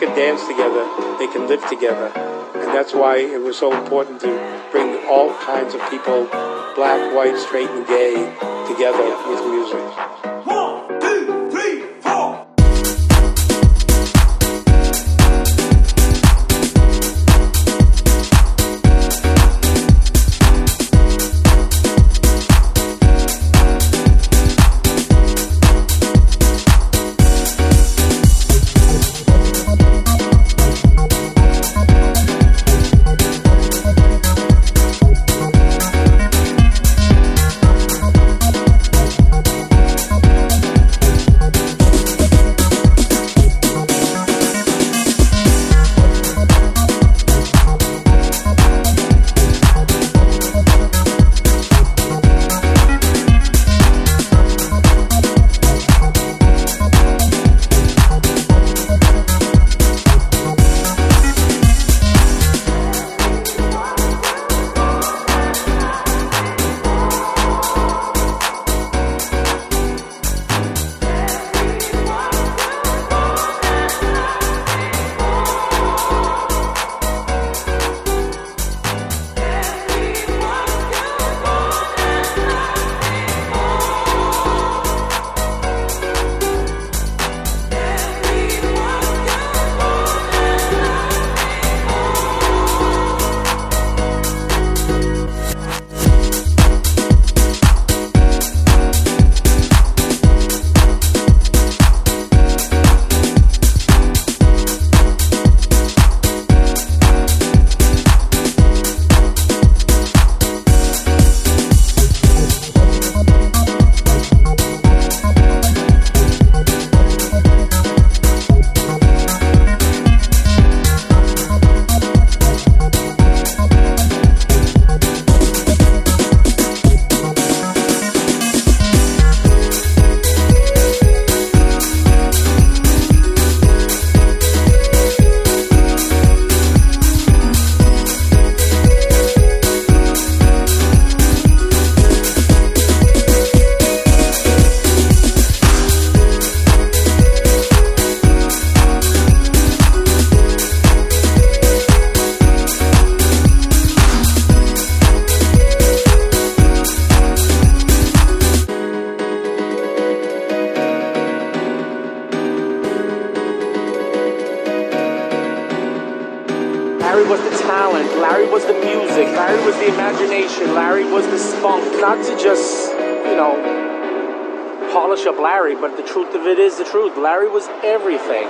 can dance together, they can live together. And that's why it was so important to bring all kinds of people, black, white, straight, and gay, together with music. 1, 2, 3, 4. Larry was the talent, Larry was the music, Larry was the imagination, Larry was the spunk. Not to just, polish up Larry, but the truth of it is the truth. Larry was everything.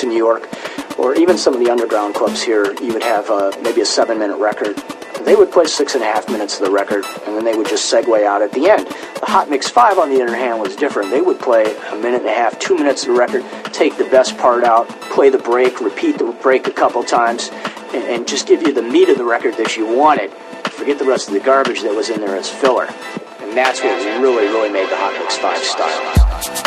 To New York, or even some of the underground clubs here, you would have maybe a 7-minute record. They would play 6.5 minutes of the record, and then they would just segue out at the end. The Hot Mix Five, on the other hand, was different. They would play 1.5 minutes, 2 minutes of the record, take the best part out, play the break, repeat the break a couple times, and just give you the meat of the record that you wanted. Forget the rest of the garbage that was in there as filler. And that's what really, really made the Hot Mix Five style.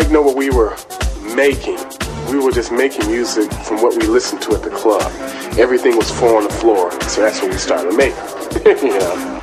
like know what we were making. We were just making music from what we listened to at the club. Everything was four on the floor, so that's what we started to make. You know.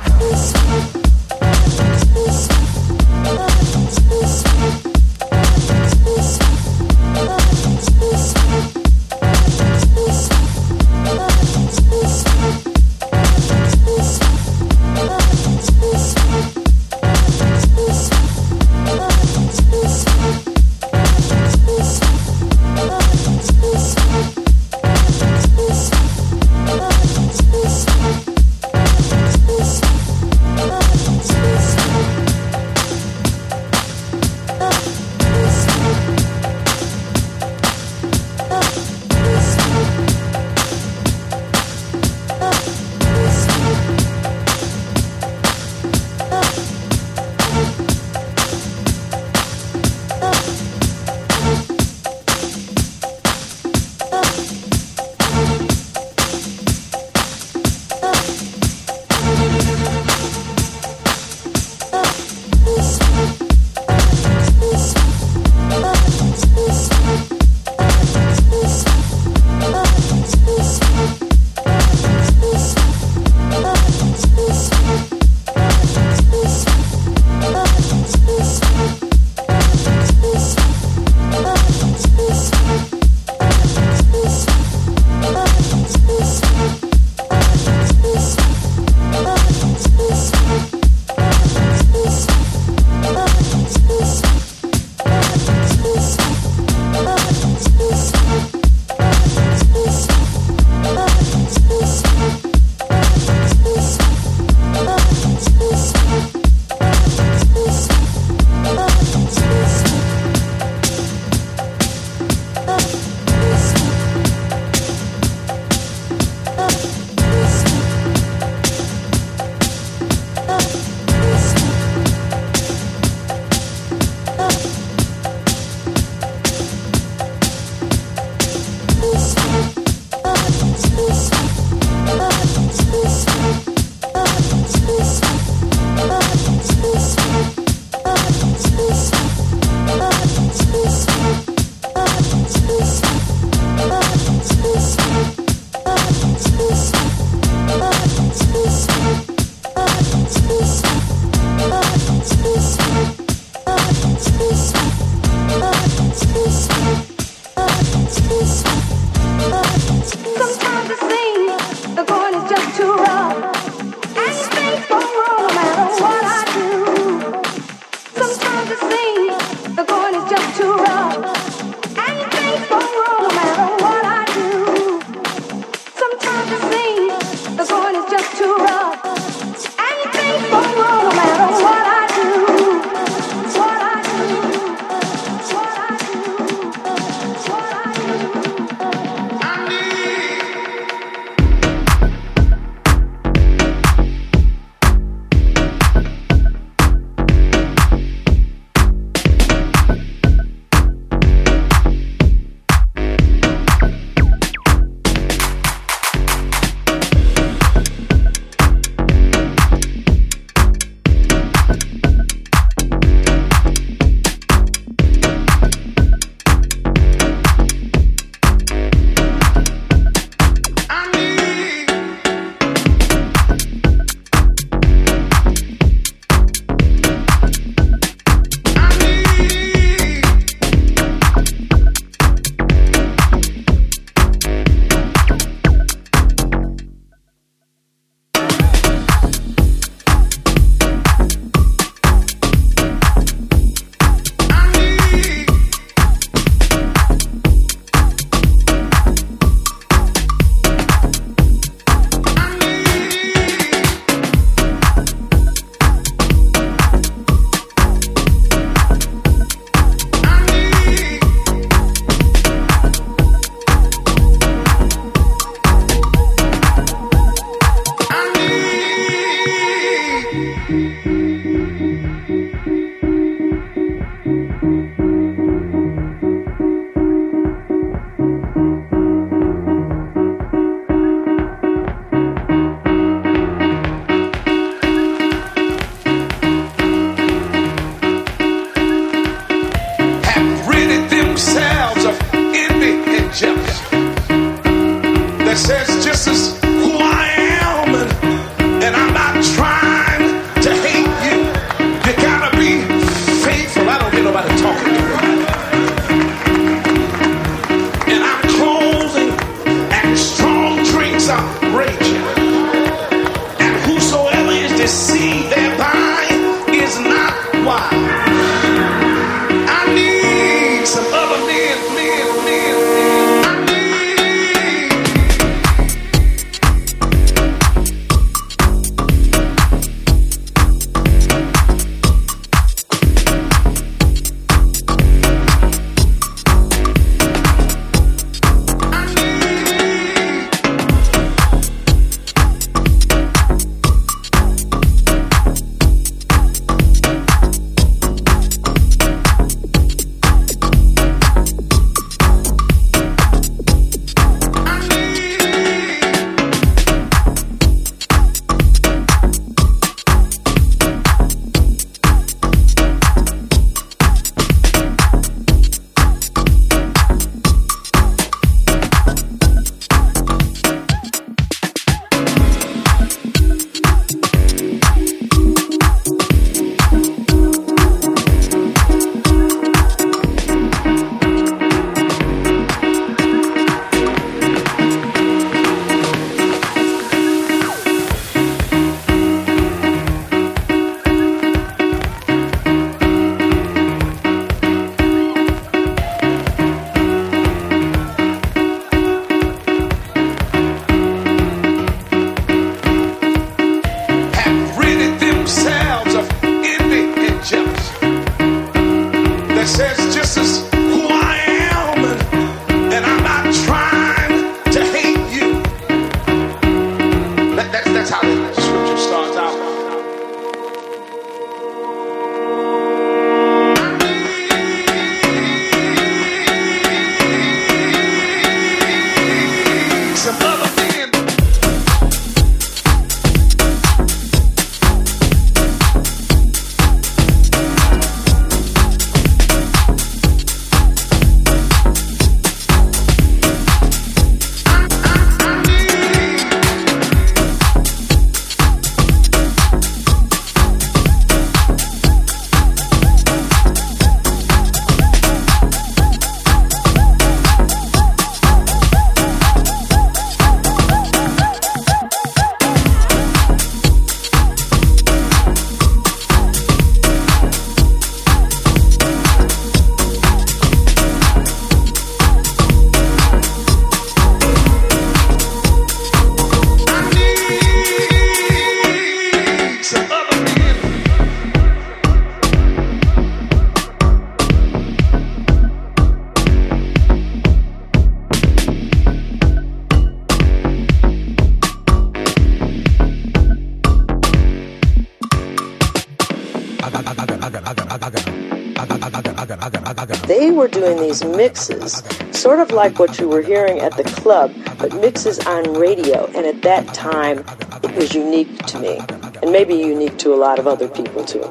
They were doing these mixes, sort of like what you were hearing at the club, but mixes on radio. And at that time, it was unique to me, and maybe unique to a lot of other people too.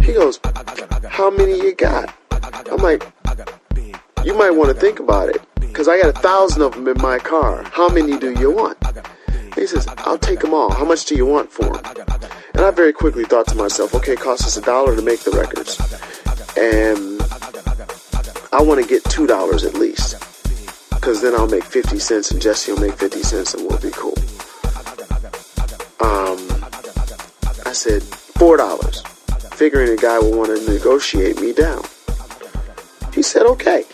He goes, how many you got? I'm like, you might want to think about it, because I got 1,000 of them in my car. How many do you want? He says, I'll take them all. How much do you want for them? And I very quickly thought to myself, okay, it costs us $1 to make the records, and I want to get $2 at least, because then I'll make 50 cents and Jesse will make 50 cents and we'll be cool. I said, $4, figuring the guy would want to negotiate me down. He said, okay.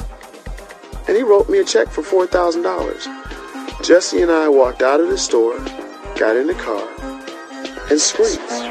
And he wrote me a check for $4,000. Jesse and I walked out of the store, got in the car, and screamed.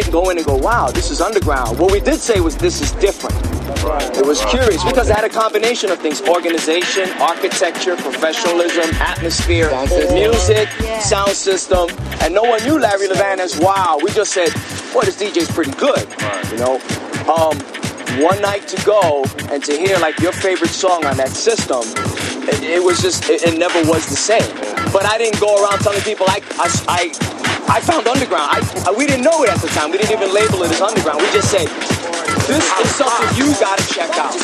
didn't go in and go, wow, this is underground. What we did say was this is different. It was curious because I had a combination of things: organization, architecture, professionalism, atmosphere, music, sound system. And no one knew Larry Levan as, wow, we just said, boy, this DJ's pretty good, you know. One night to go and to hear like your favorite song on that system, it was just, it never was the same. But I didn't go around telling people, I found underground. We didn't know it at the time. We didn't even label it as underground. We just said, this is something you gotta check out.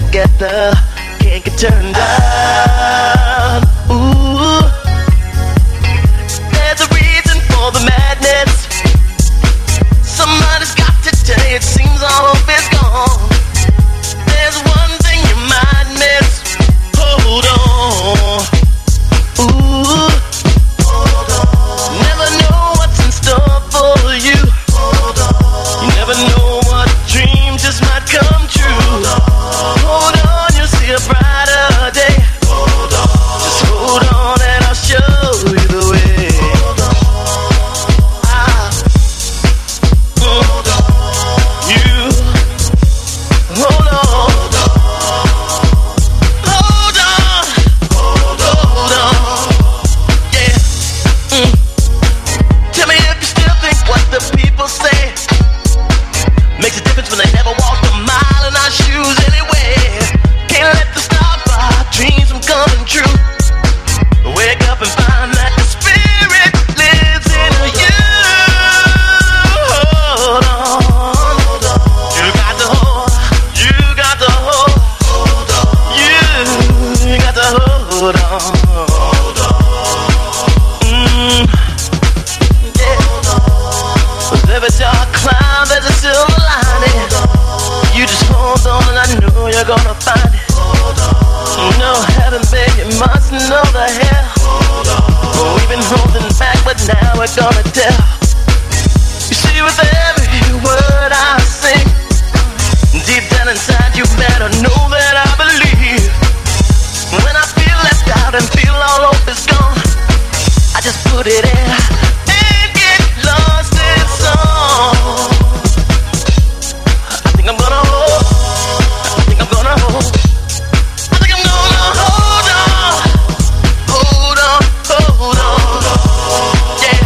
Together, can't get turned out. Ooh, there's a reason for the madness. Somebody's got to tell you, it seems all hope is gone. There's one thing you might miss. Hold on. Ooh, hold on. Never know what's in store for you. Hold on. You never know what dream just might come true. Hold on. Hold on, you'll see a brighter day. Hold on. Just hold on and I'll show you the way. Hold on. Hold on. You. Hold on. Hold on. Hold on. Hold on. Hold on. Yeah. Tell me if you still think what the people say makes a difference when they never walked a mile in our shoes anyway. Let the star bar dreams from coming true. Wake up and find that the spirit lives in you. Hold on, you got the hold, you got the hold, you got the hold on. Yeah. With every dark cloud there's a silver lining. You just hold on and I know you're gonna find it. No heaven, baby, you must know the hell. Oh, we've been holding back, but now we're gonna tell. You see, with every word I sing, deep down inside you better know that I believe. When I feel left out and feel all hope is gone, I just put it in and get lost in song. I think I'm gonna hold. I think I'm gonna hold. Hold on, hold on, yeah.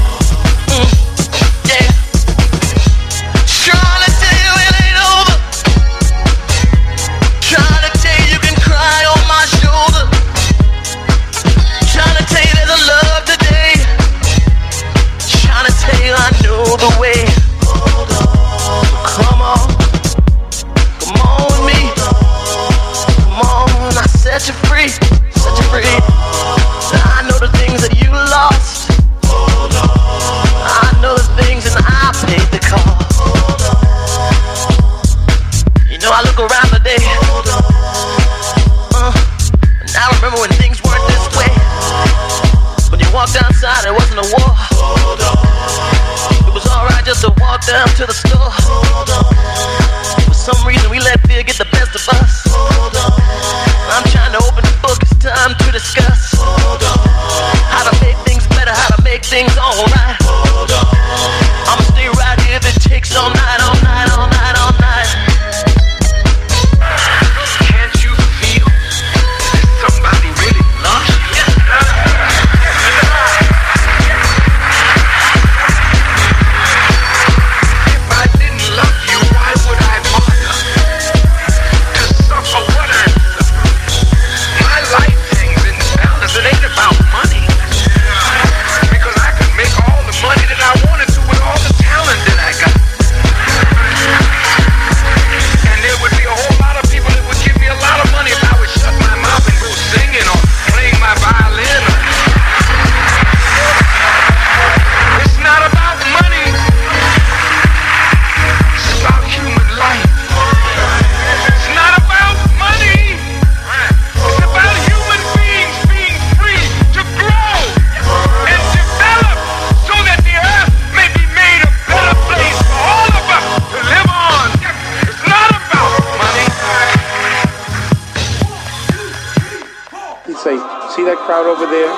say, see that crowd over there?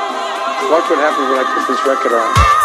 Watch what happens when I put this record on.